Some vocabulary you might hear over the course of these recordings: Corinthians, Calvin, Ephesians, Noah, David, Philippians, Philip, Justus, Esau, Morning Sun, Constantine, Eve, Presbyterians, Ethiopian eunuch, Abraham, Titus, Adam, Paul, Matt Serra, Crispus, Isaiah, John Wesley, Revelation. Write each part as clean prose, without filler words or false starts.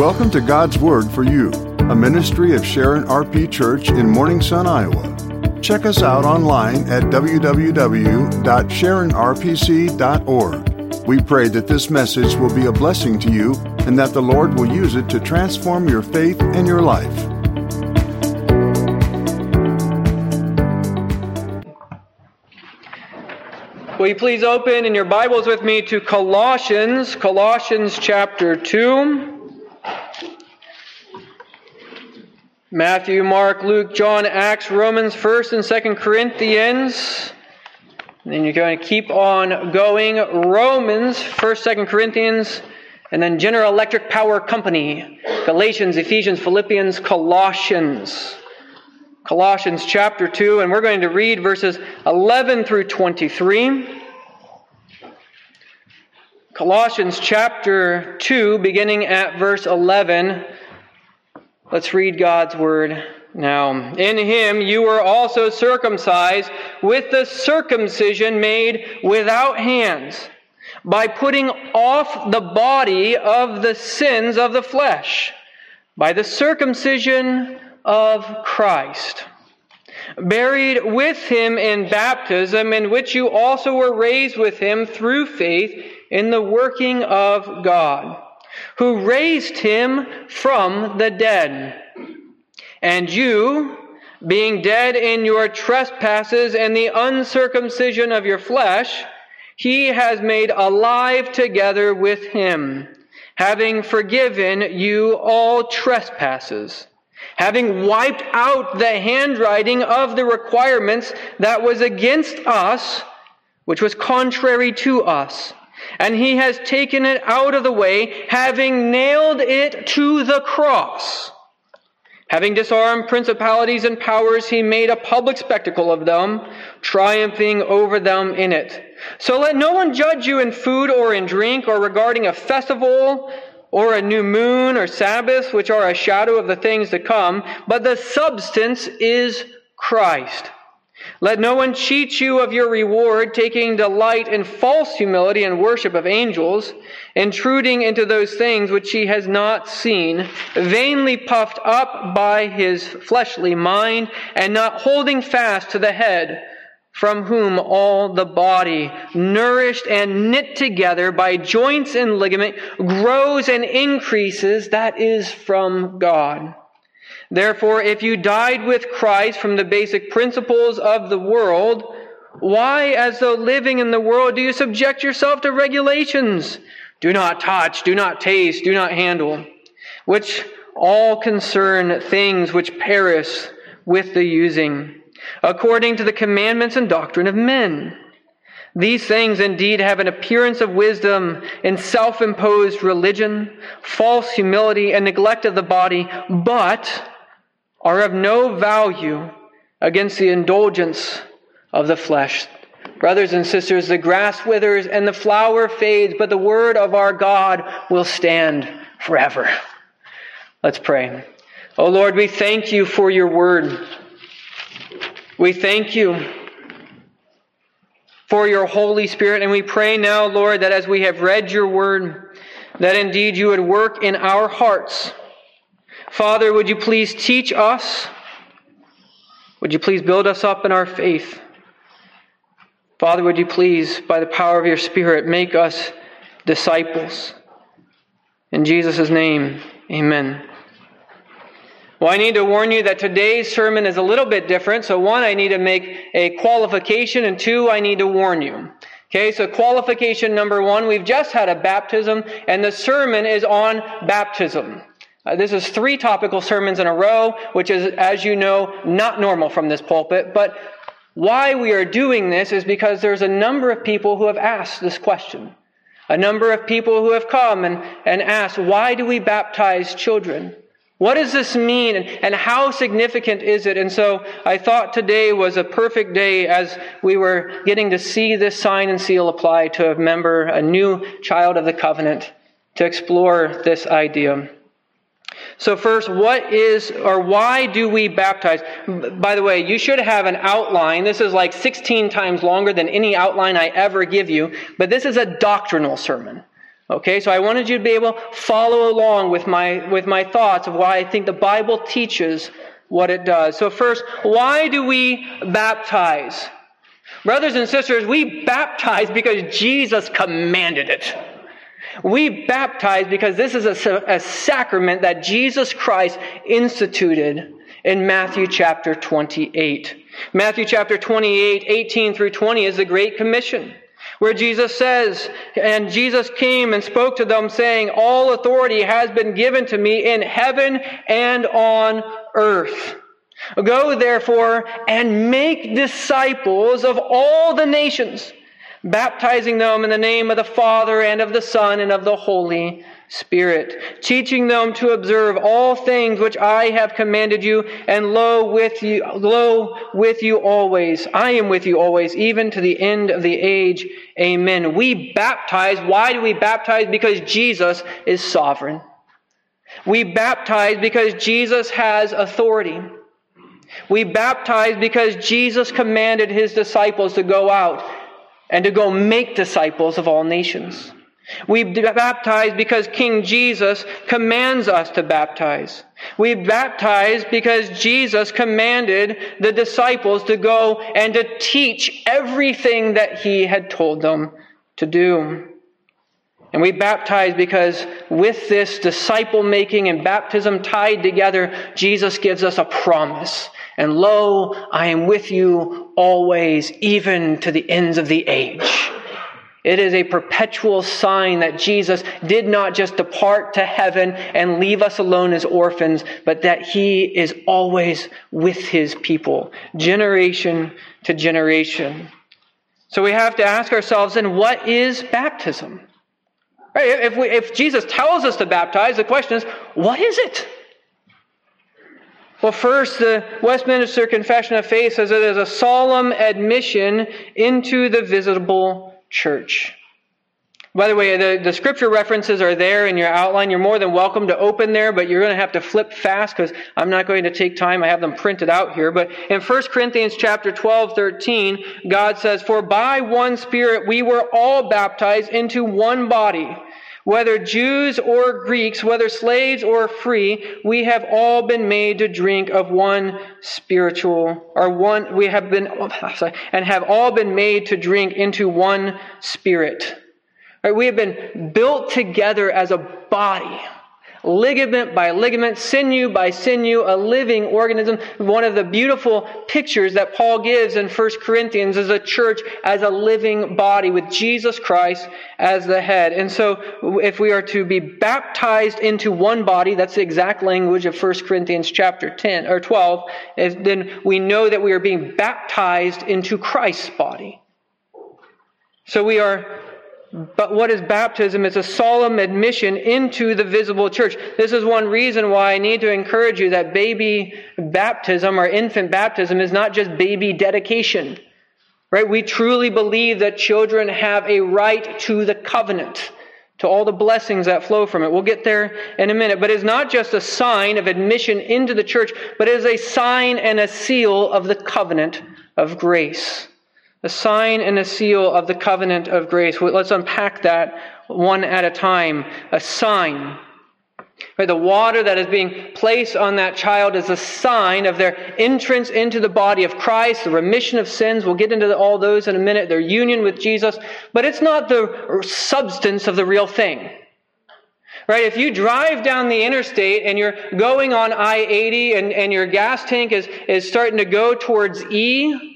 Welcome to God's Word for You, a ministry of Sharon RP Church in Morning Sun, Iowa. Check us out online at www.sharonrpc.org. We pray that this message will be a blessing to you and that the Lord will use it to transform your faith and your life. Will you please open in your Bibles with me to Colossians chapter 2. Matthew, Mark, Luke, John, Acts, Romans, 1st and 2nd Corinthians. And then you're going to keep on going. Romans, 1st, 2nd Corinthians, and then General Electric Power Company. Galatians, Ephesians, Philippians, Colossians. Colossians chapter 2, and we're going to read verses 11 through 23. Colossians chapter 2, beginning at verse 11. Let's read God's Word now. In Him you were also circumcised with the circumcision made without hands, by putting off the body of the sins of the flesh, by the circumcision of Christ, buried with Him in baptism, in which you also were raised with Him through faith in the working of God, who raised Him from the dead. And you, being dead in your trespasses and the uncircumcision of your flesh, He has made alive together with Him, having forgiven you all trespasses, having wiped out the handwriting of the requirements that was against us, which was contrary to us. And He has taken it out of the way, having nailed it to the cross. Having disarmed principalities and powers, He made a public spectacle of them, triumphing over them in it. So let no one judge you in food or in drink, or regarding a festival, or a new moon, or Sabbath, which are a shadow of the things to come, but the substance is Christ. Let no one cheat you of your reward, taking delight in false humility and worship of angels, intruding into those things which He has not seen, vainly puffed up by his fleshly mind, and not holding fast to the head, from whom all the body, nourished and knit together by joints and ligament, grows and increases, that is from God. Therefore, if you died with Christ from the basic principles of the world, why, as though living in the world, do you subject yourself to regulations? Do not touch, do not taste, do not handle, which all concern things which perish with the using, according to the commandments and doctrine of men. These things indeed have an appearance of wisdom in self-imposed religion, false humility, and neglect of the body, but are of no value against the indulgence of the flesh. Brothers and sisters, the grass withers and the flower fades, but the word of our God will stand forever. Let's pray. Oh Lord, we thank You for Your word. We thank You for Your Holy Spirit, and we pray now, Lord, that as we have read Your word, that indeed You would work in our hearts. Father, would You please teach us? Would You please build us up in our faith? Father, would You please, by the power of Your Spirit, make us disciples? In Jesus' name, amen. Well, I need to warn you that today's sermon is a little bit different. So one, I need to make a qualification, and two, I need to warn you. Okay, so qualification number one, we've just had a baptism, and the sermon is on baptism. This is 3 topical sermons in a row, which is, as you know, not normal from this pulpit. But why we are doing this is because there's a number of people who have asked this question. A number of people who have come and asked, why do we baptize children? What does this mean, and how significant is it? And so I thought today was a perfect day, as we were getting to see this sign and seal apply to a member, a new child of the covenant, to explore this idea. So first, what is, or why do we baptize? By the way, you should have an outline. This is like 16 times longer than any outline I ever give you, but this is a doctrinal sermon. Okay, so I wanted you to be able to follow along with my thoughts of why I think the Bible teaches what it does. So first, why do we baptize? Brothers and sisters, we baptize because Jesus commanded it. We baptize because this is a sacrament that Jesus Christ instituted in Matthew chapter 28. Matthew chapter 28, 18 through 20 is the Great Commission, where Jesus says, "And Jesus came and spoke to them, saying, all authority has been given to me in heaven and on earth. Go, therefore, and make disciples of all the nations, baptizing them in the name of the Father and of the Son and of the Holy Spirit, teaching them to observe all things which I have commanded you, and lo, with you always. I am with you always, even to the end of the age. Amen." We baptize. Why do we baptize? Because Jesus is sovereign. We baptize because Jesus has authority. We baptize because Jesus commanded his disciples to go out and to go make disciples of all nations. We baptize because King Jesus commands us to baptize. We baptize because Jesus commanded the disciples to go and to teach everything that he had told them to do. And we baptize because with this disciple making and baptism tied together, Jesus gives us a promise. "And lo, I am with you always, even to the ends of the age." It is a perpetual sign that Jesus did not just depart to heaven and leave us alone as orphans, but that he is always with his people, generation to generation. So we have to ask ourselves, then, what is baptism? Right? If Jesus tells us to baptize, the question is, what is it? Well, first, the Westminster Confession of Faith says it is a solemn admission into the visible church. By the way, the scripture references are there in your outline. You're more than welcome to open there, but you're going to have to flip fast because I'm not going to take time. I have them printed out here. But in 1 Corinthians chapter 12, 13, God says, "For by one Spirit we were all baptized into one body. Whether Jews or Greeks, whether slaves or free, we have all been made to drink of one spiritual, or one, we have been, and have all been made to drink into one Spirit." Right, we have been built together as a body, ligament by ligament, sinew by sinew, a living organism. One of the beautiful pictures that Paul gives in 1 Corinthians is a church as a living body with Jesus Christ as the head. And so if we are to be baptized into one body, that's the exact language of 1 Corinthians chapter 10 or 12, then we know that we are being baptized into Christ's body. So we are. But what is baptism? It's a solemn admission into the visible church. This is one reason why I need to encourage you that baby baptism or infant baptism is not just baby dedication, right? We truly believe that children have a right to the covenant, to all the blessings that flow from it. We'll get there in a minute. But it's not just a sign of admission into the church, but it is a sign and a seal of the covenant of grace. A sign and a seal of the covenant of grace. Let's unpack that one at a time. A sign. Right, the water that is being placed on that child is a sign of their entrance into the body of Christ, the remission of sins. We'll get into all those in a minute, their union with Jesus. But it's not the substance of the real thing. Right? If you drive down the interstate and you're going on I-80 and your gas tank is starting to go towards E,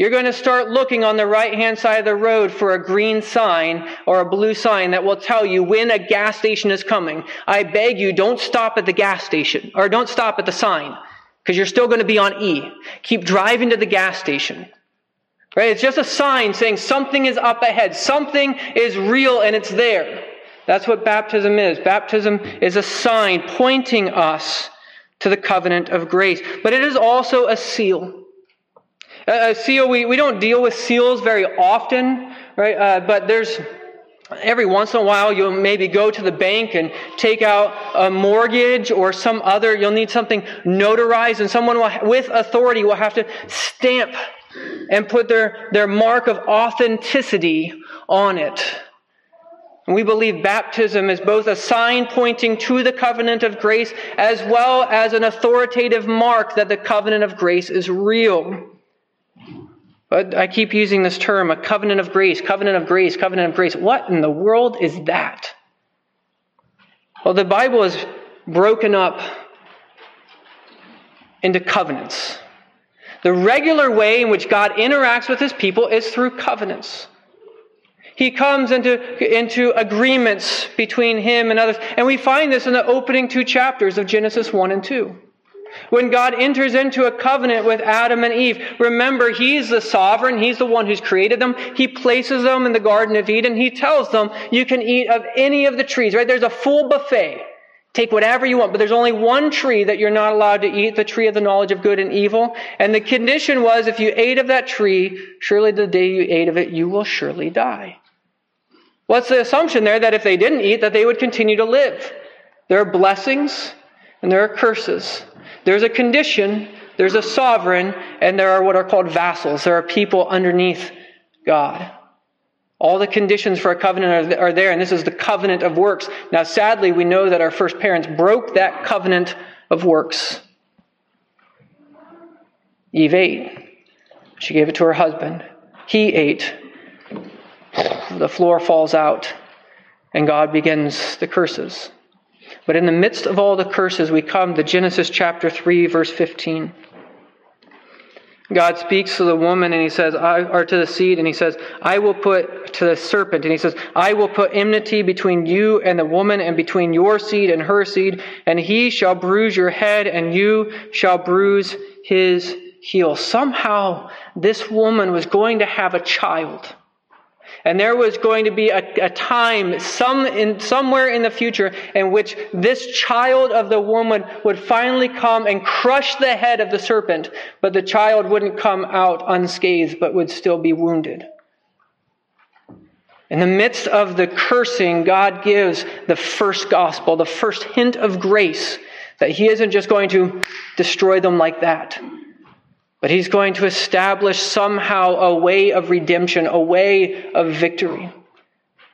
you're going to start looking on the right-hand side of the road for a green sign or a blue sign that will tell you when a gas station is coming. I beg you, don't stop at the gas station, or don't stop at the sign, because you're still going to be on E. Keep driving to the gas station. Right? It's just a sign saying something is up ahead. Something is real and it's there. That's what baptism is. Baptism is a sign pointing us to the covenant of grace. But it is also a seal. A seal, we don't deal with seals very often, right? But there's, every once in a while, you'll maybe go to the bank and take out a mortgage or some other, you'll need something notarized, and someone with authority will have to stamp and put their mark of authenticity on it. And we believe baptism is both a sign pointing to the covenant of grace as well as an authoritative mark that the covenant of grace is real. But I keep using this term, a covenant of grace, covenant of grace, covenant of grace. What in the world is that? Well, the Bible is broken up into covenants. The regular way in which God interacts with his people is through covenants. He comes into agreements between him and others. And we find this in the opening two chapters of Genesis 1 and 2. When God enters into a covenant with Adam and Eve, remember, he's the sovereign. He's the one who's created them. He places them in the Garden of Eden. He tells them, you can eat of any of the trees, right? There's a full buffet. Take whatever you want, but there's only one tree that you're not allowed to eat, the tree of the knowledge of good and evil. And the condition was, if you ate of that tree, surely the day you ate of it, you will surely die. What's the assumption there? That if they didn't eat, that they would continue to live. There are blessings and there are curses. There's a condition, there's a sovereign, and there are what are called vassals. There are people underneath God. All the conditions for a covenant are there, and this is the covenant of works. Now, sadly, we know that our first parents broke that covenant of works. Eve ate. She gave it to her husband. He ate. The floor falls out, and God begins the curses. But in the midst of all the curses, we come to Genesis chapter 3, verse 15. God speaks to the woman and he says, or to the seed, and he says, I will put to the serpent, and he says, I will put enmity between you and the woman and between your seed and her seed, and he shall bruise your head and you shall bruise his heel. Somehow this woman was going to have a child. And there was going to be a time somewhere in the future in which this child of the woman would finally come and crush the head of the serpent. But the child wouldn't come out unscathed, but would still be wounded. In the midst of the cursing, God gives the first gospel, the first hint of grace, that he isn't just going to destroy them like that. But he's going to establish somehow a way of redemption, a way of victory.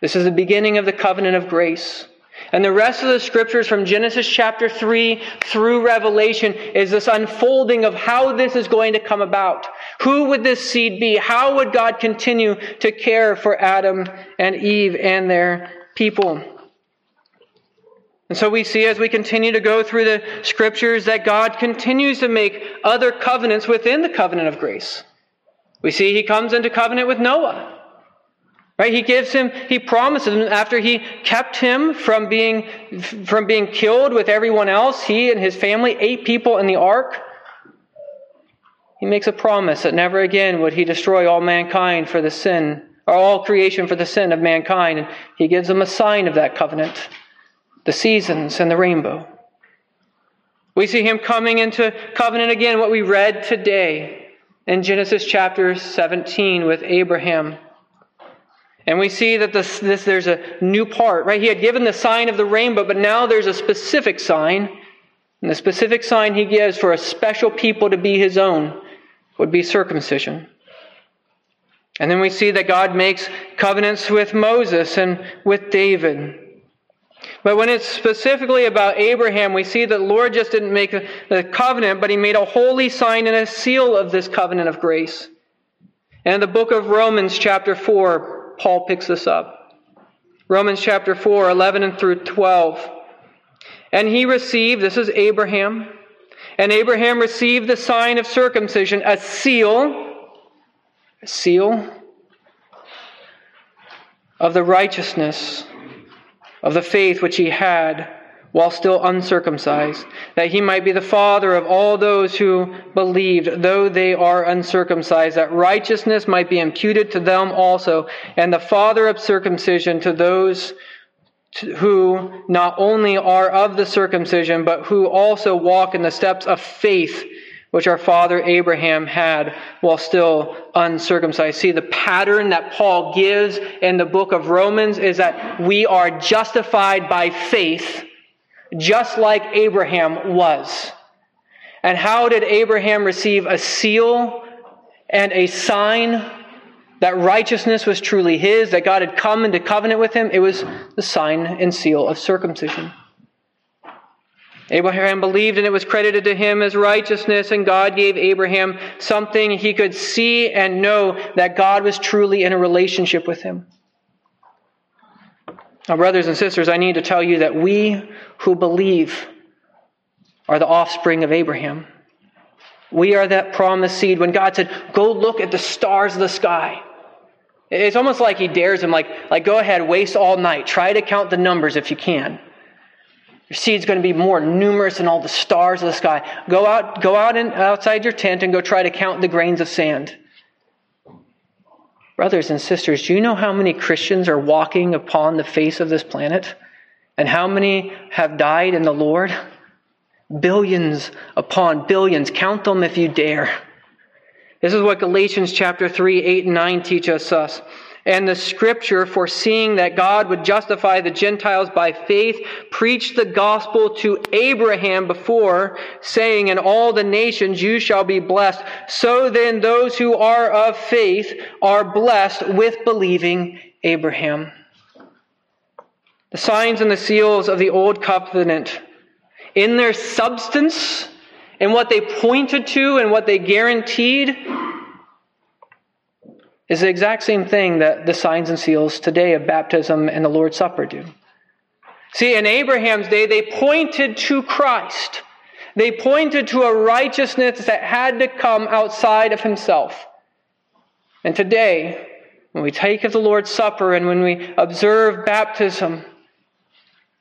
This is the beginning of the covenant of grace. And the rest of the scriptures from Genesis chapter 3 through Revelation is this unfolding of how this is going to come about. Who would this seed be? How would God continue to care for Adam and Eve and their people? And so we see as we continue to go through the scriptures that God continues to make other covenants within the covenant of grace. We see he comes into covenant with Noah. Right? He promises him, after he kept him from being killed with everyone else, he and his family, 8 people in the ark. He makes a promise that never again would he destroy all creation for the sin of mankind. And he gives them a sign of that covenant. The seasons and the rainbow. We see him coming into covenant again, what we read today in Genesis chapter 17 with Abraham. And we see that there's a new part, right? He had given the sign of the rainbow, but now there's a specific sign. And the specific sign he gives for a special people to be his own would be circumcision. And then we see that God makes covenants with Moses and with David. But when it's specifically about Abraham, we see that the Lord just didn't make the covenant, but he made a holy sign and a seal of this covenant of grace. And in the book of Romans chapter 4, Paul picks this up. Romans chapter 4, 11 through 12. And he received, this is Abraham, and Abraham received the sign of circumcision, a seal of the righteousness of the faith which he had while still uncircumcised, that he might be the father of all those who believed, though they are uncircumcised, that righteousness might be imputed to them also, and the father of circumcision to those who not only are of the circumcision, but who also walk in the steps of faith which our father Abraham had while still uncircumcised. See, the pattern that Paul gives in the book of Romans is that we are justified by faith, just like Abraham was. And how did Abraham receive a seal and a sign? that righteousness was truly his, that God had come into covenant with him, it was the sign and seal of circumcision. Abraham believed and it was credited to him as righteousness, and God gave Abraham something he could see and know that God was truly in a relationship with him. Now, brothers and sisters, I need to tell you that we who believe are the offspring of Abraham. We are that promised seed. When God said, go look at the stars of the sky, it's almost like he dares him, like go ahead, waste all night. Try to count the numbers if you can. Your seed's going to be more numerous than all the stars of the sky. Go outside your tent and go try to count the grains of sand. Brothers and sisters, do you know how many Christians are walking upon the face of this planet? And how many have died in the Lord? Billions upon billions. Count them if you dare. This is what Galatians chapter 3, 8 and 9 teach us. And the scripture, foreseeing that God would justify the Gentiles by faith, preached the gospel to Abraham before, saying, in all the nations you shall be blessed. So then those who are of faith are blessed with believing Abraham. The signs and the seals of the old covenant, in their substance, and what they pointed to and what they guaranteed, is the exact same thing that the signs and seals today of baptism and the Lord's Supper do. See, in Abraham's day, they pointed to Christ. They pointed to a righteousness that had to come outside of himself. And today, when we take of the Lord's Supper and when we observe baptism,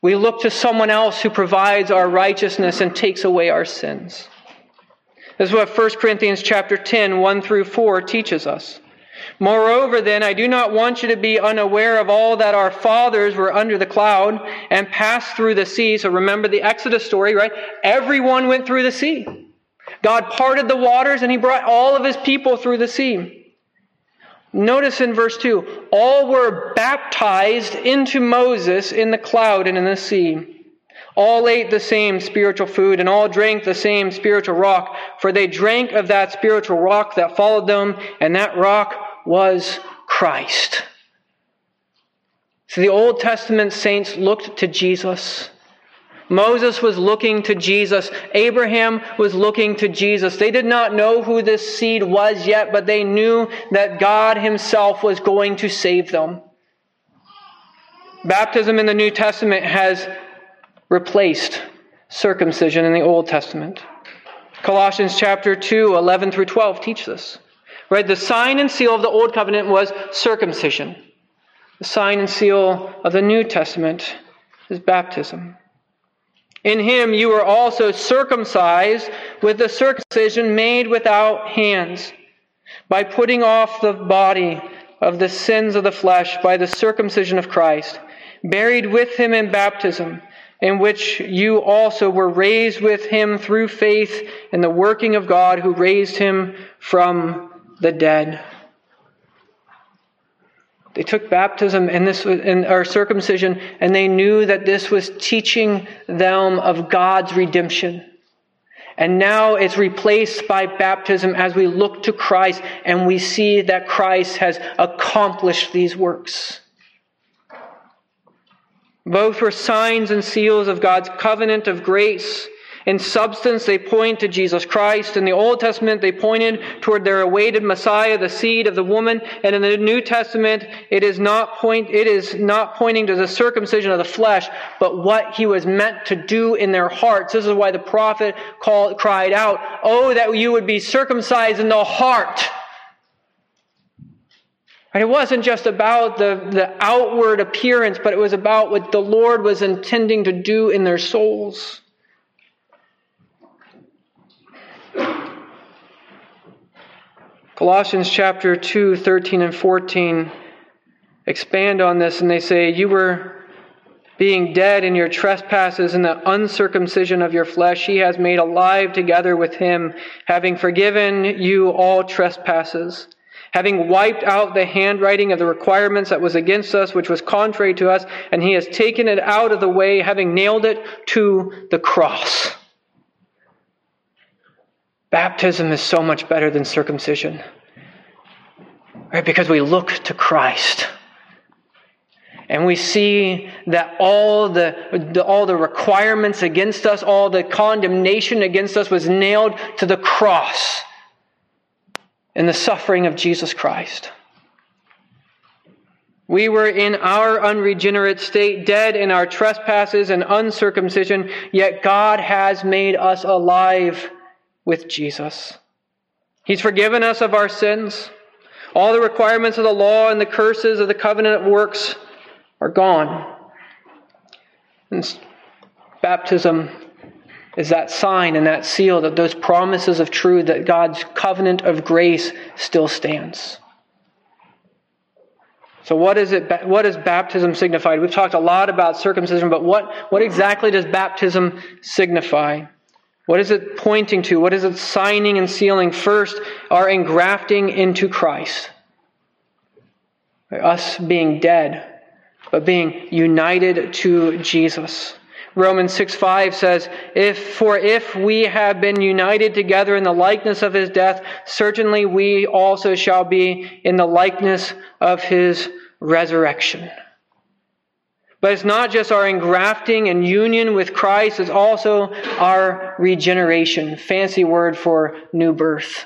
we look to someone else who provides our righteousness and takes away our sins. This is what 1 Corinthians chapter 10, 1 through 4 teaches us. Moreover, then, I do not want you to be unaware of all that our fathers were under the cloud and passed through the sea. So remember the Exodus story, right? Everyone went through the sea. God parted the waters and he brought all of his people through the sea. Notice in verse 2, all were baptized into Moses in the cloud and in the sea. All ate the same spiritual food and all drank the same spiritual rock, for they drank of that spiritual rock that followed them, and that rock was Christ. So the Old Testament saints looked to Jesus. Moses was looking to Jesus. Abraham was looking to Jesus. They did not know who this seed was yet, but they knew that God himself was going to save them. Baptism in the New Testament has replaced circumcision in the Old Testament. Colossians chapter 2, 11 through 12 teach this. Right? The sign and seal of the Old Covenant was circumcision. The sign and seal of the New Testament is baptism. In him you were also circumcised with the circumcision made without hands, by putting off the body of the sins of the flesh by the circumcision of Christ, buried with him in baptism, in which you also were raised with him through faith in the working of God who raised him from the dead. They took baptism and this and our circumcision, and they knew that this was teaching them of God's redemption. And now it's replaced by baptism as we look to Christ and we see that Christ has accomplished these works. Both were signs and seals of God's covenant of grace. In substance, they point to Jesus Christ. In the Old Testament, they pointed toward their awaited Messiah, the seed of the woman. And in the New Testament, it is not pointing to the circumcision of the flesh, but what he was meant to do in their hearts. This is why the prophet cried out, "Oh, that you would be circumcised in the heart." And it wasn't just about the outward appearance, but it was about what the Lord was intending to do in their souls. Colossians chapter 2, 13 and 14 expand on this, and they say, you were being dead in your trespasses and the uncircumcision of your flesh. He has made alive together with him, having forgiven you all trespasses, having wiped out the handwriting of the requirements that was against us, which was contrary to us, and he has taken it out of the way, having nailed it to the cross. Baptism is so much better than circumcision. Right? Because we look to Christ. And we see that all the requirements against us, all the condemnation against us was nailed to the cross in the suffering of Jesus Christ. We were in our unregenerate state, dead in our trespasses and uncircumcision, yet God has made us alive with Jesus. He's forgiven us of our sins. All the requirements of the law and the curses of the covenant works are gone. And baptism is that sign and that seal that those promises of truth, that God's covenant of grace still stands. So what is it? What is baptism signified? We've talked a lot about circumcision, but what exactly does baptism signify? What is it pointing to? What is it signing and sealing? First, our engrafting into Christ. Us being dead, but being united to Jesus. Romans 6:5 says, For if we have been united together in the likeness of his death, certainly we also shall be in the likeness of his resurrection. But it's not just our engrafting and union with Christ, it's also our regeneration. Fancy word for new birth.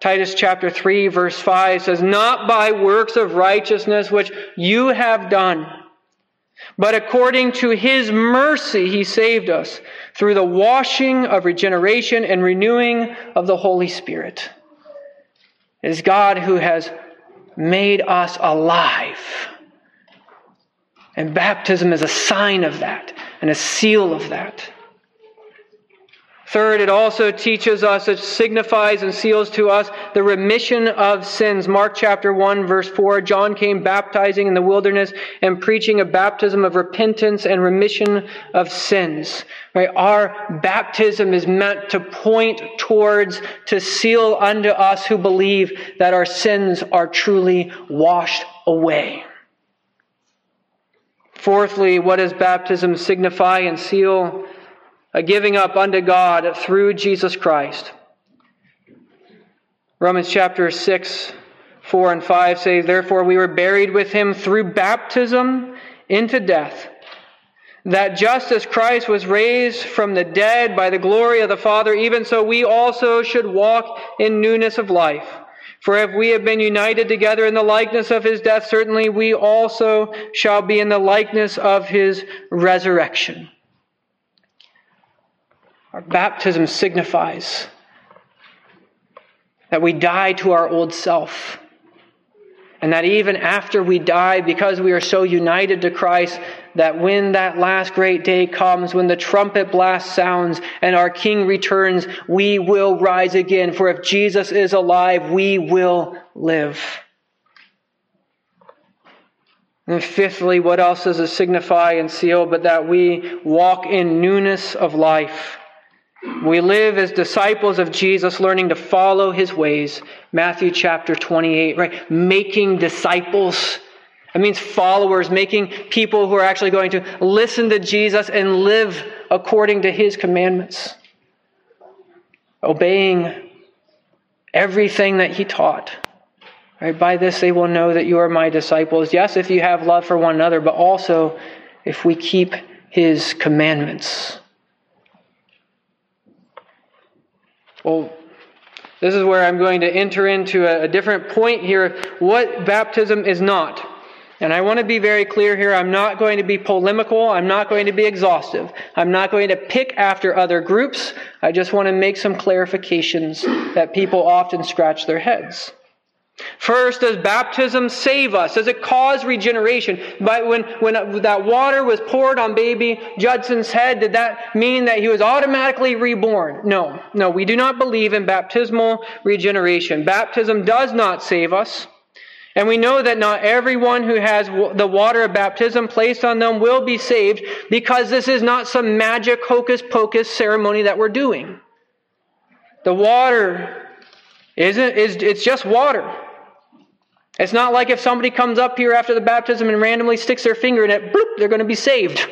Titus chapter 3 verse 5 says, "Not by works of righteousness which you have done, but according to his mercy, he saved us through the washing of regeneration and renewing of the Holy Spirit." It is God who has made us alive. And baptism is a sign of that and a seal of that. Third, it also teaches us, it signifies and seals to us the remission of sins. Mark chapter 1, verse 4, John came baptizing in the wilderness and preaching a baptism of repentance and remission of sins. Right? Our baptism is meant to point towards, to seal unto us who believe that our sins are truly washed away. Fourthly, what does baptism signify and seal? A giving up unto God through Jesus Christ. Romans chapter 6, 4 and 5 say, "Therefore we were buried with him through baptism into death, that just as Christ was raised from the dead by the glory of the Father, even so we also should walk in newness of life. For if we have been united together in the likeness of his death, certainly we also shall be in the likeness of his resurrection." Our baptism signifies that we die to our old self, and that even after we die, because we are so united to Christ, that when that last great day comes, when the trumpet blast sounds and our King returns, we will rise again. For if Jesus is alive, we will live. And fifthly, what else does it signify and seal but that we walk in newness of life? We live as disciples of Jesus, learning to follow his ways. Matthew chapter 28, right? Making disciples. It means followers, making people who are actually going to listen to Jesus and live according to his commandments. Obeying everything that he taught. Right? By this they will know that you are my disciples. Yes, if you have love for one another, but also if we keep his commandments. Well, this is where I'm going to enter into a different point here, what baptism is not. And I want to be very clear here. I'm not going to be polemical. I'm not going to be exhaustive. I'm not going to pick after other groups. I just want to make some clarifications that people often scratch their heads. First, does baptism save us? Does it cause regeneration? But when that water was poured on baby Judson's head, did that mean that he was automatically reborn? No, we do not believe in baptismal regeneration. Baptism does not save us. And we know that not everyone who has the water of baptism placed on them will be saved, because this is not some magic hocus-pocus ceremony that we're doing. The water it's just water. It's not like if somebody comes up here after the baptism and randomly sticks their finger in it, bloop, they're going to be saved.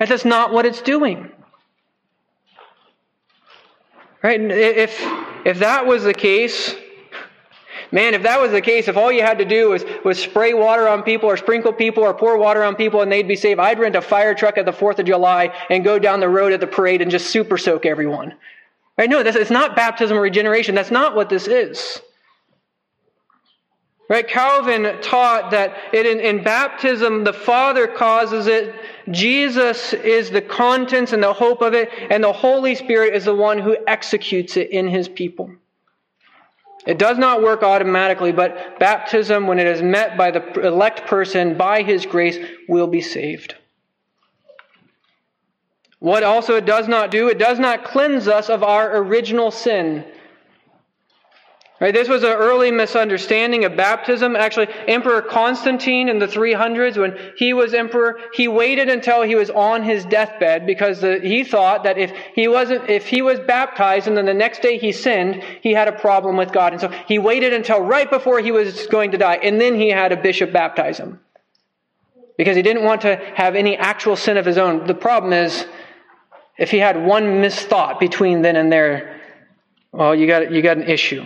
That's not what it's doing. Right? If that was the case, Man, if that was the case, if all you had to do was spray water on people or sprinkle people or pour water on people and they'd be saved, I'd rent a fire truck at the 4th of July and go down the road at the parade and just super soak everyone. Right? No, it's not baptism or regeneration. That's not what this is. Right? Calvin taught that in baptism, the Father causes it, Jesus is the contents and the hope of it, and the Holy Spirit is the one who executes it in his people. It does not work automatically, but baptism, when it is met by the elect person, by his grace, will be saved. What also it does not do, it does not cleanse us of our original sin. Right, this was an early misunderstanding of baptism. Actually, Emperor Constantine in the 300s, when he was emperor, he waited until he was on his deathbed because he thought that if he was baptized and then the next day he sinned, he had a problem with God. And so he waited until right before he was going to die, and then he had a bishop baptize him because he didn't want to have any actual sin of his own. The problem is, if he had one misthought between then and there, well, you got an issue.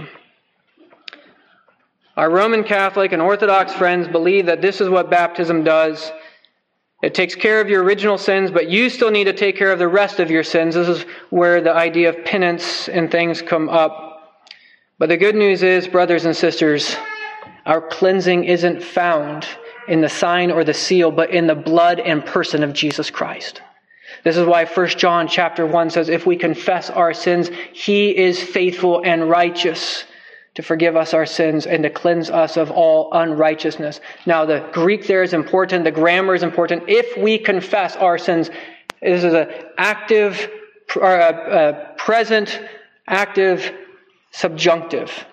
Our Roman Catholic and Orthodox friends believe that this is what baptism does. It takes care of your original sins, but you still need to take care of the rest of your sins. This is where the idea of penance and things come up. But the good news is, brothers and sisters, our cleansing isn't found in the sign or the seal, but in the blood and person of Jesus Christ. This is why 1 John chapter 1 says, if we confess our sins, he is faithful and righteous to forgive us our sins and to cleanse us of all unrighteousness. Now, the Greek there is important. The grammar is important. If we confess our sins, this is an active, present, active subjunctive.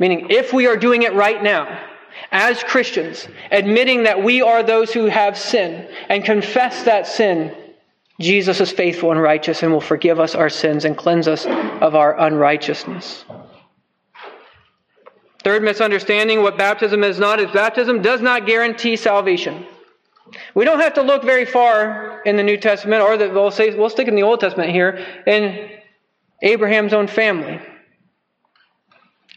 Meaning, if we are doing it right now, as Christians, admitting that we are those who have sin and confess that sin, Jesus is faithful and righteous and will forgive us our sins and cleanse us of our unrighteousness. Third misunderstanding, what baptism is not, is baptism does not guarantee salvation. We don't have to look very far in the New Testament, or we'll stick in the Old Testament here, in Abraham's own family.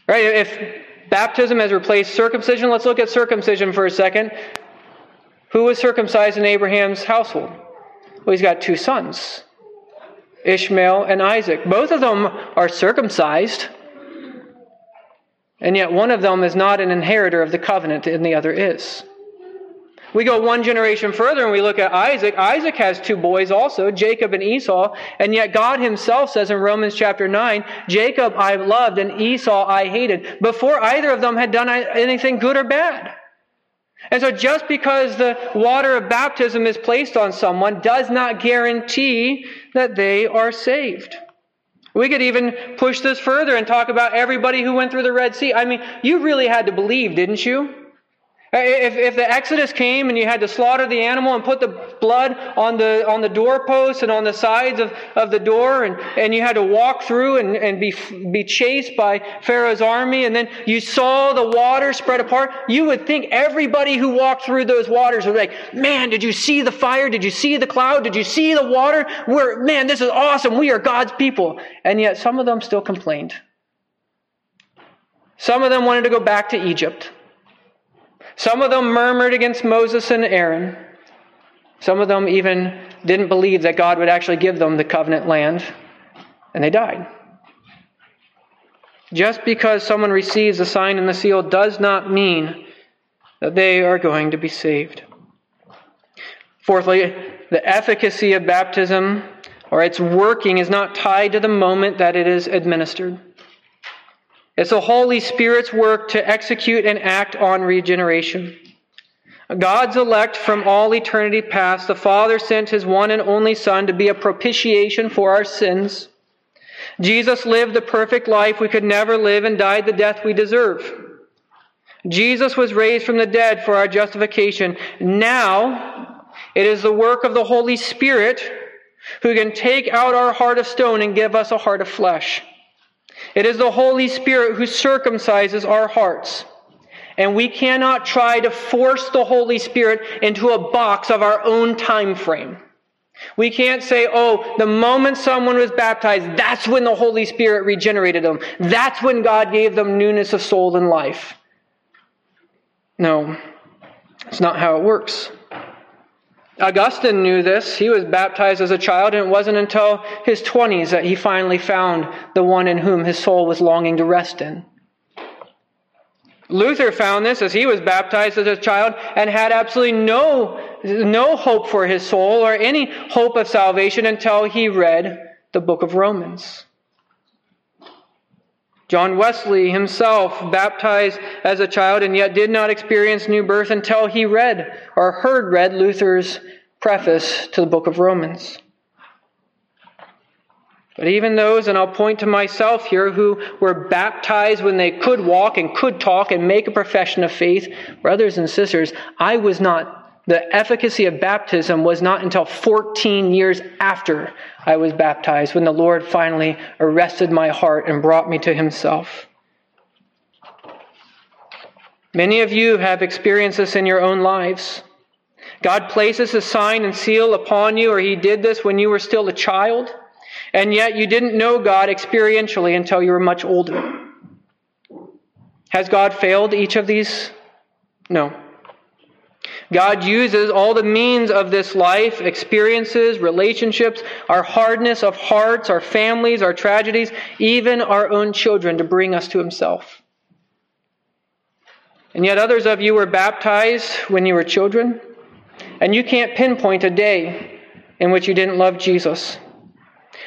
Right? If baptism has replaced circumcision, let's look at circumcision for a second. Who was circumcised in Abraham's household? Well, he's got two sons, Ishmael and Isaac. Both of them are circumcised, and yet one of them is not an inheritor of the covenant and the other is. We go one generation further and we look at Isaac. Isaac has two boys also, Jacob and Esau. And yet God himself says in Romans chapter 9, Jacob I loved and Esau I hated, before either of them had done anything good or bad. And so just because the water of baptism is placed on someone does not guarantee that they are saved. We could even push this further and talk about everybody who went through the Red Sea. I mean, you really had to believe, didn't you? If the Exodus came and you had to slaughter the animal and put the blood on the doorposts and on the sides of the door, and you had to walk through and be chased by Pharaoh's army, and then you saw the water spread apart, you would think everybody who walked through those waters would be like, man, did you see the fire? Did you see the cloud? Did you see the water? Man, this is awesome. We are God's people. And yet some of them still complained. Some of them wanted to go back to Egypt. Some of them murmured against Moses and Aaron. Some of them even didn't believe that God would actually give them the covenant land, and they died. Just because someone receives the sign and the seal does not mean that they are going to be saved. Fourthly, the efficacy of baptism or its working is not tied to the moment that it is administered. It's the Holy Spirit's work to execute and act on regeneration. God's elect from all eternity past, the Father sent his one and only Son to be a propitiation for our sins. Jesus lived the perfect life we could never live and died the death we deserve. Jesus was raised from the dead for our justification. Now, it is the work of the Holy Spirit who can take out our heart of stone and give us a heart of flesh. It is the Holy Spirit who circumcises our hearts. And we cannot try to force the Holy Spirit into a box of our own time frame. We can't say, oh, the moment someone was baptized, that's when the Holy Spirit regenerated them. That's when God gave them newness of soul and life. No, it's not how it works. Augustine knew this. He was baptized as a child, and it wasn't until his 20s that he finally found the one in whom his soul was longing to rest in. Luther found this as he was baptized as a child and had absolutely no hope for his soul or any hope of salvation until he read the book of Romans. John Wesley himself baptized as a child and yet did not experience new birth until he heard Luther's preface to the book of Romans. But even those, and I'll point to myself here, who were baptized when they could walk and could talk and make a profession of faith, brothers and sisters, the efficacy of baptism was not until 14 years after I was baptized, when the Lord finally arrested my heart and brought me to himself. Many of you have experienced this in your own lives. God places a sign and seal upon you, or he did this when you were still a child, and yet you didn't know God experientially until you were much older. Has God failed each of these? No. God uses all the means of this life, experiences, relationships, our hardness of hearts, our families, our tragedies, even our own children, to bring us to himself. And yet others of you were baptized when you were children, and you can't pinpoint a day in which you didn't love Jesus.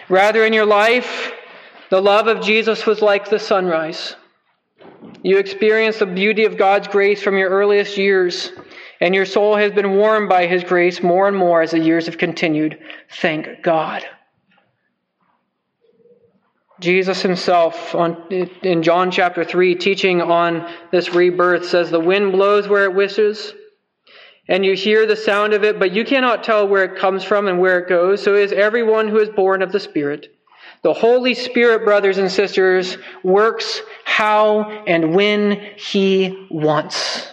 Rather, in your life, the love of Jesus was like the sunrise. You experienced the beauty of God's grace from your earliest years, and your soul has been warmed by his grace more and more as the years have continued. Thank God. Jesus himself, in John chapter 3, teaching on this rebirth, says, "The wind blows where it wishes, and you hear the sound of it, but you cannot tell where it comes from and where it goes. So is everyone who is born of the Spirit." The Holy Spirit, brothers and sisters, works how and when he wants.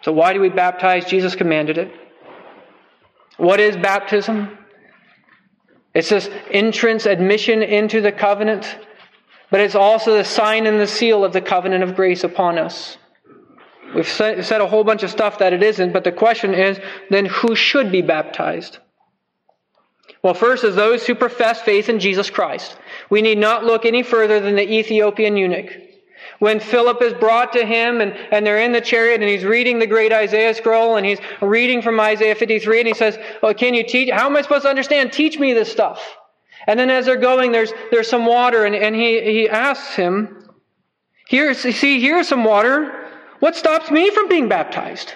So why do we baptize? Jesus commanded it. What is baptism? It's this entrance, admission into the covenant, but it's also the sign and the seal of the covenant of grace upon us. We've said a whole bunch of stuff that it isn't, but the question is, then who should be baptized? Well, first is those who profess faith in Jesus Christ. We need not look any further than the Ethiopian eunuch. When Philip is brought to him and they're in the chariot and he's reading the great Isaiah scroll and he's reading from Isaiah 53 and he says, "Oh, can you teach? How am I supposed to understand? Teach me this stuff." And then as they're going, there's some water and he asks him, here's some water. What stops me from being baptized?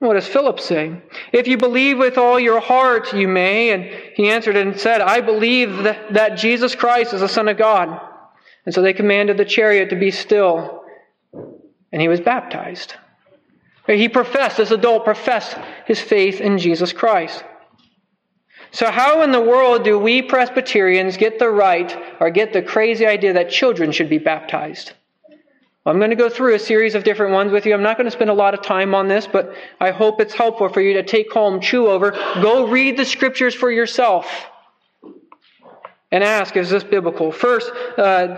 What does Philip say? "If you believe with all your heart, you may." And he answered and said, "I believe that Jesus Christ is the Son of God." And so they commanded the chariot to be still, and he was baptized. This adult professed his faith in Jesus Christ. So how in the world do we Presbyterians get the right or get the crazy idea that children should be baptized? Well, I'm going to go through a series of different ones with you. I'm not going to spend a lot of time on this, but I hope it's helpful for you to take home, chew over, go read the scriptures for yourself. And ask, is this biblical? First,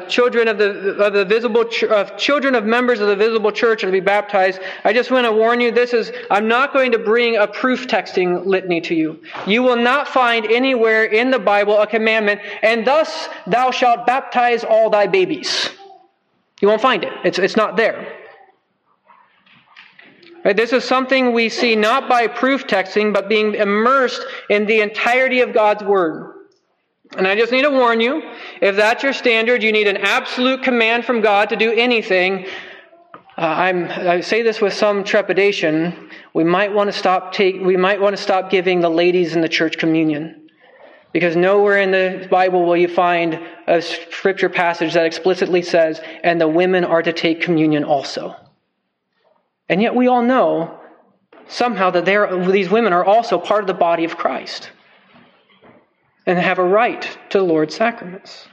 children of members of the visible church are to be baptized. I just want to warn you, I'm not going to bring a proof texting litany to you. You will not find anywhere in the Bible a commandment, "And thus thou shalt baptize all thy babies." You won't find it. It's not there. Right, this is something we see not by proof texting, but being immersed in the entirety of God's word. And I just need to warn you, if that's your standard, you need an absolute command from God to do anything. I say this with some trepidation. We might want to stop giving the ladies in the church communion, because nowhere in the Bible will you find a scripture passage that explicitly says, "And the women are to take communion also." And yet we all know somehow that these women are also part of the body of Christ. And have a right to the Lord's sacraments.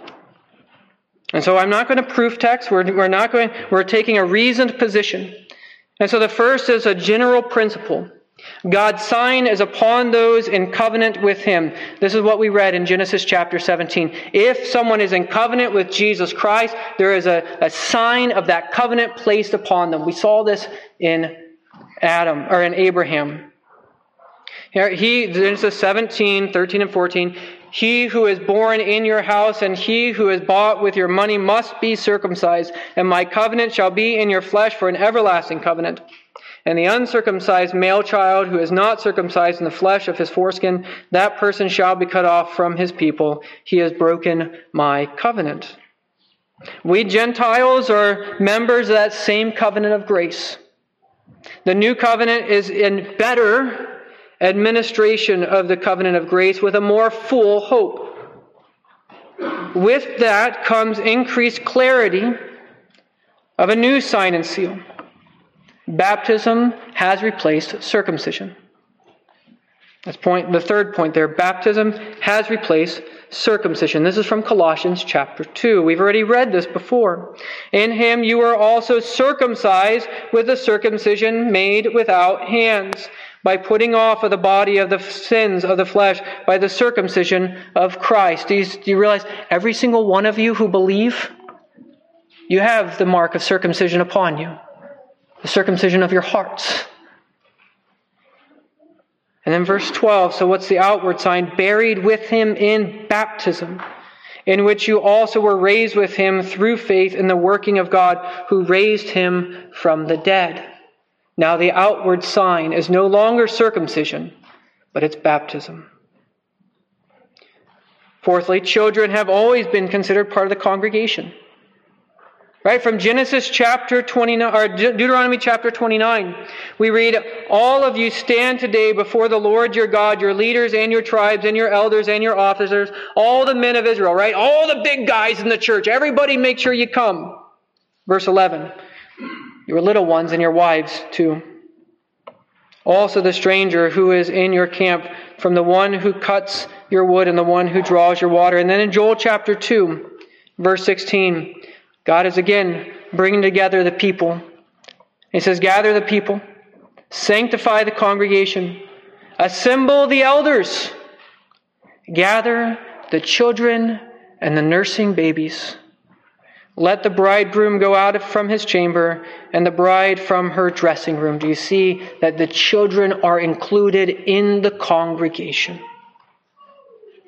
And so I'm not going to proof text. We're taking a reasoned position. And so the first is a general principle. God's sign is upon those in covenant with him. This is what we read in Genesis chapter 17. If someone is in covenant with Jesus Christ, there is a sign of that covenant placed upon them. We saw this in Adam, or in Abraham. Genesis 17, 13 and 14. He who is born in your house and he who is bought with your money must be circumcised, and my covenant shall be in your flesh for an everlasting covenant. And the uncircumcised male child who is not circumcised in the flesh of his foreskin, that person shall be cut off from his people. He has broken my covenant. We Gentiles are members of that same covenant of grace. The new covenant is in better administration of the covenant of grace with a more full hope. With that comes increased clarity of a new sign and seal. Baptism has replaced circumcision. That's the third point there. Baptism has replaced circumcision. This is from Colossians chapter 2. We've already read this before. In him you are also circumcised with a circumcision made without hands, by putting off of the body of the sins of the flesh by the circumcision of Christ. Do you realize every single one of you who believe, you have the mark of circumcision upon you? The circumcision of your hearts. And then verse 12, so what's the outward sign? Buried with him in baptism, in which you also were raised with him through faith in the working of God who raised him from the dead. Now the outward sign is no longer circumcision, but it's baptism. Fourthly, children have always been considered part of the congregation. Right from Genesis chapter 29, or Deuteronomy chapter 29, we read, all of you stand today before the Lord your God, your leaders and your tribes and your elders and your officers, all the men of Israel, right? All the big guys in the church. Everybody make sure you come. Verse 11, your little ones and your wives too. Also the stranger who is in your camp, from the one who cuts your wood and the one who draws your water. And then in Joel chapter 2, verse 16, God is again bringing together the people. He says, gather the people, sanctify the congregation, assemble the elders, gather the children and the nursing babies. Let the bridegroom go out from his chamber and the bride from her dressing room. Do you see that the children are included in the congregation?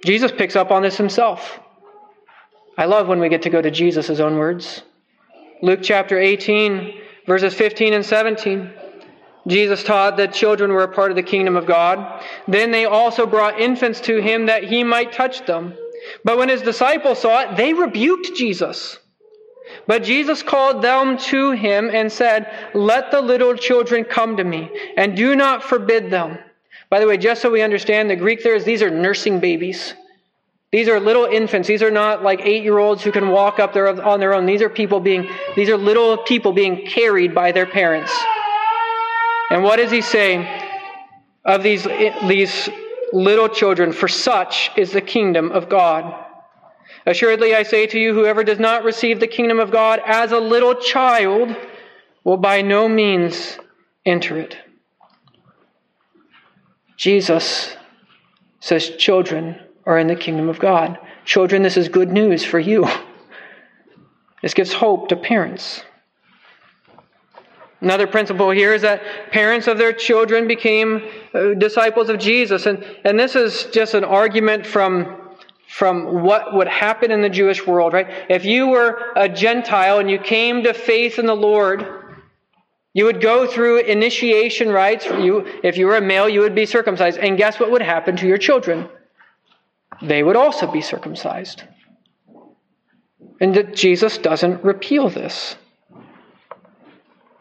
Jesus picks up on this himself. I love when we get to go to Jesus' own words. Luke chapter 18, verses 15 and 17. Jesus taught that children were a part of the kingdom of God. Then they also brought infants to him that he might touch them. But when his disciples saw it, they rebuked Jesus. But Jesus called them to him and said, let the little children come to me, and do not forbid them. By the way, just so we understand, the Greek there is these are nursing babies. These are little infants. These are not like 8-year-olds who can walk up there on their own. These are little people being carried by their parents. And what does he say of these little children? For such is the kingdom of God. Assuredly, I say to you, whoever does not receive the kingdom of God as a little child will by no means enter it. Jesus says children are in the kingdom of God. Children, this is good news for you. This gives hope to parents. Another principle here is that parents of their children became disciples of Jesus. And this is just an argument from what would happen in the Jewish world, right? If you were a Gentile and you came to faith in the Lord, you would go through initiation rites. If you were a male, you would be circumcised. And guess what would happen to your children? They would also be circumcised. And that Jesus doesn't repeal this.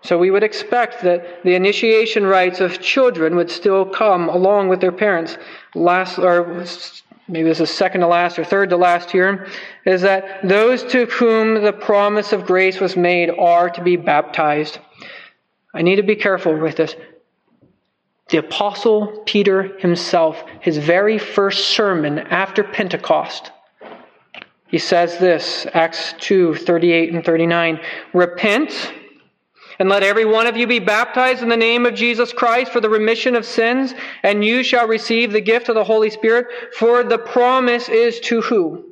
So we would expect that the initiation rites of children would still come along with their parents. Last, or maybe this is second to last or third to last here, is that those to whom the promise of grace was made are to be baptized. I need to be careful with this. The Apostle Peter himself, his very first sermon after Pentecost, he says this, Acts 2, 38 and 39, repent And let every one of you be baptized in the name of Jesus Christ for the remission of sins, and you shall receive the gift of the Holy Spirit, for the promise is to who?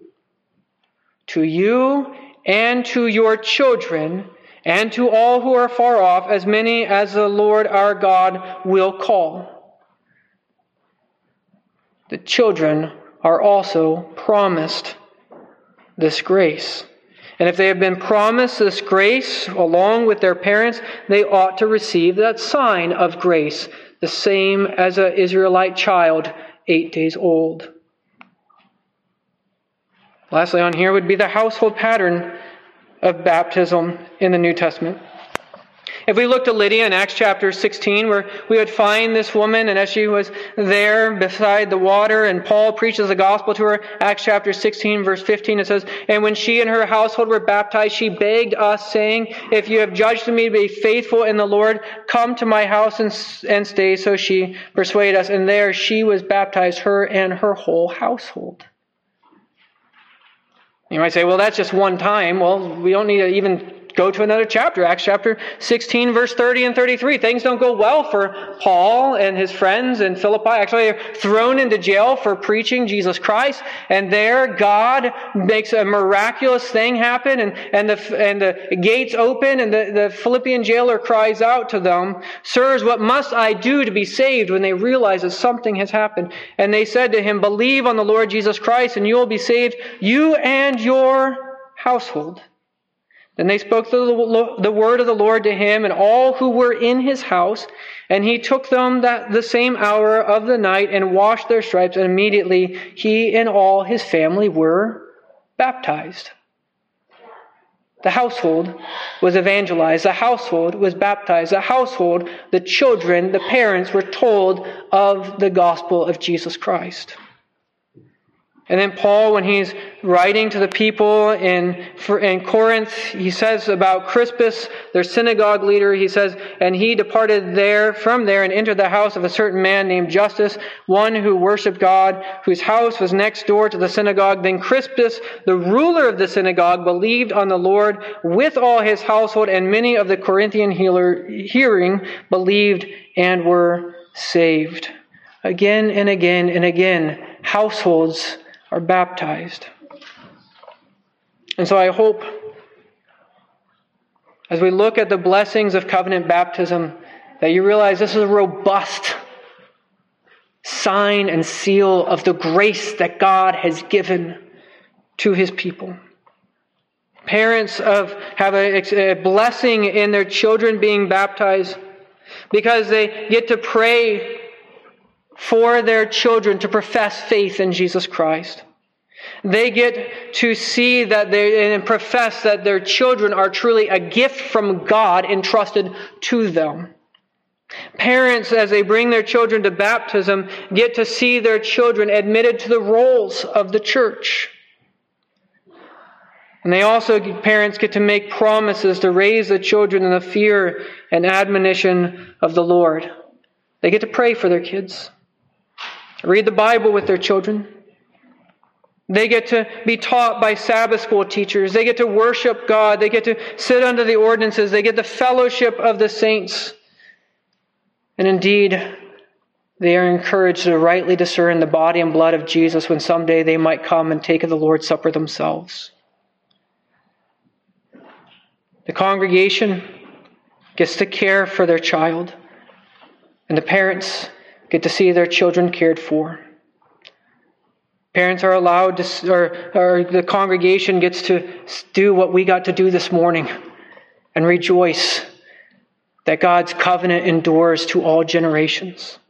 To you and to your children, and to all who are far off, as many as the Lord our God will call. The children are also promised this grace. And if they have been promised this grace along with their parents, they ought to receive that sign of grace, the same as an Israelite child 8 days old. Lastly on here would be the household pattern of baptism in the New Testament. If we looked at Lydia in Acts chapter 16, where we would find this woman, and as she was there beside the water and Paul preaches the gospel to her, Acts chapter 16 verse 15, it says, "And when she and her household were baptized, she begged us, saying, 'If you have judged me to be faithful in the Lord, come to my house and stay.' So she persuaded us, and there she was baptized, her and her whole household." You might say, well, that's just one time. Well, we don't need to even go to another chapter. Acts chapter 16, verse 30 and 33. Things don't go well for Paul and his friends in Philippi. Actually, they're thrown into jail for preaching Jesus Christ. And there, God makes a miraculous thing happen. And the gates open. And the Philippian jailer cries out to them, "Sirs, what must I do to be saved?" When they realize that something has happened. And they said to him, "Believe on the Lord Jesus Christ, and you will be saved, you and your household." Then they spoke the word of the Lord to him and all who were in his house. And he took them that the same hour of the night and washed their stripes. And immediately he and all his family were baptized. The household was evangelized. The household was baptized. The household, the children, the parents were told of the gospel of Jesus Christ. And then Paul, when he's writing to the people in Corinth, he says about Crispus, their synagogue leader, he says, "And he departed from there and entered the house of a certain man named Justus, one who worshiped God, whose house was next door to the synagogue. Then Crispus, the ruler of the synagogue, believed on the Lord with all his household, and many of the Corinthian hearing believed and were saved." Again and again and again, households are baptized. And so I hope, as we look at the blessings of covenant baptism, that you realize this is a robust sign and seal of the grace that God has given to his people. Parents have a blessing in their children being baptized, because they get to pray for their children to profess faith in Jesus Christ. They get to see that they and profess that their children are truly a gift from God entrusted to them. Parents, as they bring their children to baptism, get to see their children admitted to the roles of the church. And they also, parents, get to make promises to raise the children in the fear and admonition of the Lord. They get to pray for their kids. Read the Bible with their children. They get to be taught by Sabbath school teachers. They get to worship God. They get to sit under the ordinances. They get the fellowship of the saints. And indeed, they are encouraged to rightly discern the body and blood of Jesus when someday they might come and take of the Lord's Supper themselves. The congregation gets to care for their child, and the parents get to see their children cared for. Parents are allowed to, or the congregation gets to do what we got to do this morning and rejoice that God's covenant endures to all generations.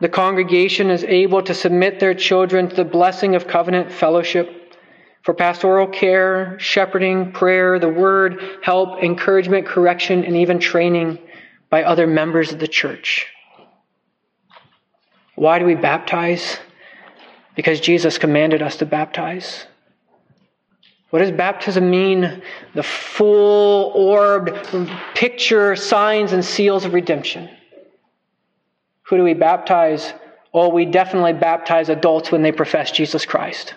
The congregation is able to submit their children to the blessing of covenant fellowship for pastoral care, shepherding, prayer, the word, help, encouragement, correction, and even training by other members of the church. Why do we baptize? Because Jesus commanded us to baptize. What does baptism mean? The full-orbed picture, signs, and seals of redemption. Who do we baptize? Oh, we definitely baptize adults when they profess Jesus Christ.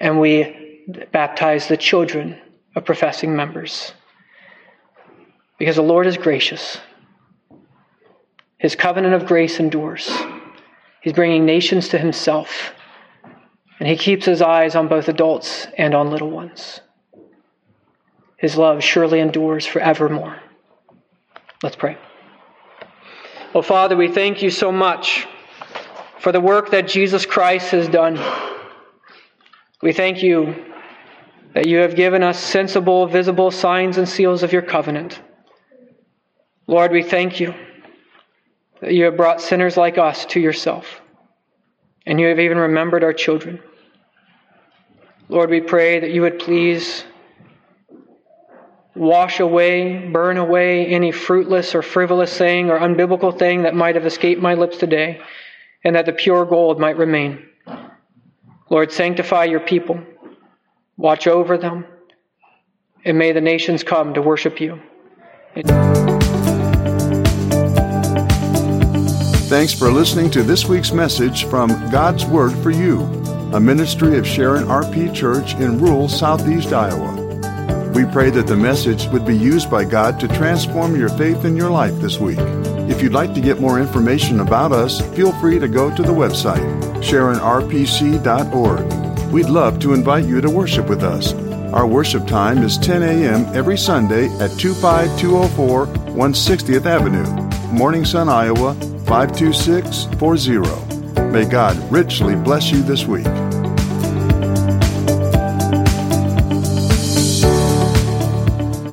And we baptize the children of professing members. because the Lord is gracious. His covenant of grace endures. He's bringing nations to himself. And he keeps his eyes on both adults and on little ones. His love surely endures forevermore. Let's pray. Oh, Father, we thank you so much for the work that Jesus Christ has done. We thank you that you have given us sensible, visible signs and seals of your covenant. Lord, we thank you that you have brought sinners like us to yourself, and you have even remembered our children. Lord, we pray that you would please wash away, burn away any fruitless or frivolous thing or unbiblical thing that might have escaped my lips today, and that the pure gold might remain. Lord, sanctify your people. Watch over them, and may the nations come to worship you. Thanks for listening to this week's message from God's Word for You, a ministry of Sharon RP Church in rural southeast Iowa. We pray that the message would be used by God to transform your faith in your life this week. If you'd like to get more information about us, feel free to go to the website, sharonrpc.org. We'd love to invite you to worship with us. Our worship time is 10 a.m. every Sunday at 25204 160th Avenue, Morning Sun, Iowa, 52640. May God richly bless you this week.